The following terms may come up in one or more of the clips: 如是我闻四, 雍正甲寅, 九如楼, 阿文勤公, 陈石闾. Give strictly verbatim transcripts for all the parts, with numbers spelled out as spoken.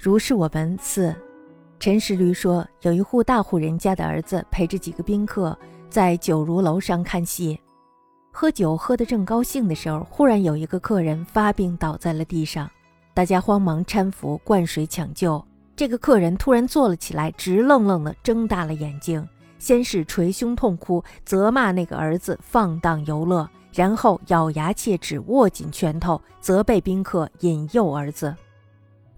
如是我闻四，陈石驴说，有一户大户人家的儿子陪着几个宾客在九如楼上看戏，喝酒喝得正高兴的时候，忽然有一个客人发病倒在了地上，大家慌忙搀扶灌水抢救。这个客人突然坐了起来，直愣愣地睁大了眼睛，先是捶胸痛哭，责骂那个儿子放荡游乐，然后咬牙切齿，握紧拳头，责备宾客引诱儿子。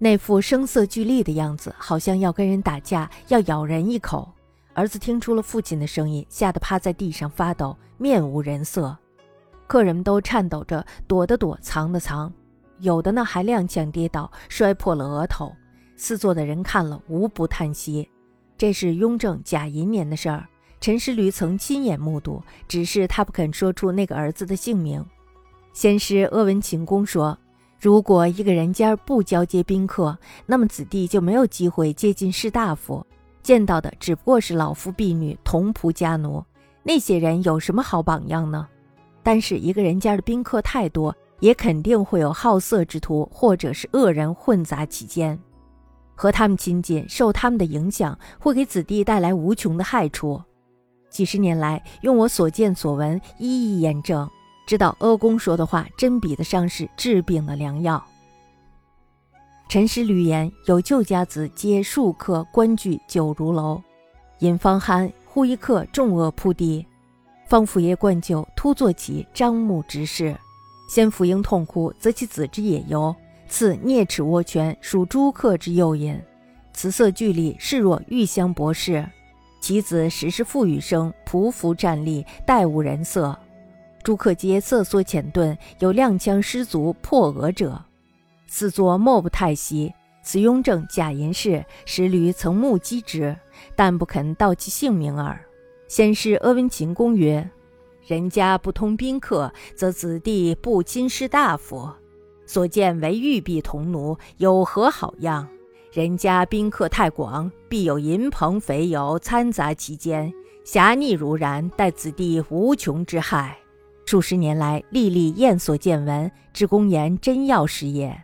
那副声色俱厉的样子，好像要跟人打架，要咬人一口。儿子听出了父亲的声音，吓得趴在地上发抖，面无人色。客人们都颤抖着，躲的躲，藏的藏，有的呢还踉跄跌倒，摔破了额头。四座的人看了，无不叹息。这是雍正甲寅年的事儿，陈师驴曾亲眼目睹，只是他不肯说出那个儿子的姓名。先师阿文勤公说，如果一个人家不交接宾客，那么子弟就没有机会接近士大夫，见到的只不过是老夫婢女、童仆家奴，那些人有什么好榜样呢？但是一个人家的宾客太多，也肯定会有好色之徒或者是恶人混杂其间，和他们亲近，受他们的影响，会给子弟带来无穷的害处。几十年来，用我所见所闻一一验证，知道阿公说的话真比得上是治病的良药。陈师驴言，有旧家子皆数客观聚九如楼，饮方酣，忽一刻重恶扑地，方府爷灌酒，突坐起，张目直视，先福英痛哭，则其子之也尤，次啮齿握拳，属诸客之诱引，辞色俱厉，视若玉香博士。其子实是妇语生，匍匐站立，殆无人色。诸客皆瑟缩浅顿，有踉跄失足破额者。四座莫不叹息。此雍正甲寅事，石驴曾目击之，但不肯道其姓名耳。先师阿温秦公曰：人家不通宾客，则子弟不亲士大夫。所见为玉璧铜奴，有何好样？人家宾客太广，必有淫朋肥油掺杂其间，侠逆如然，待子弟无穷之害。数十年来，历历验所见闻之公言，真要实也。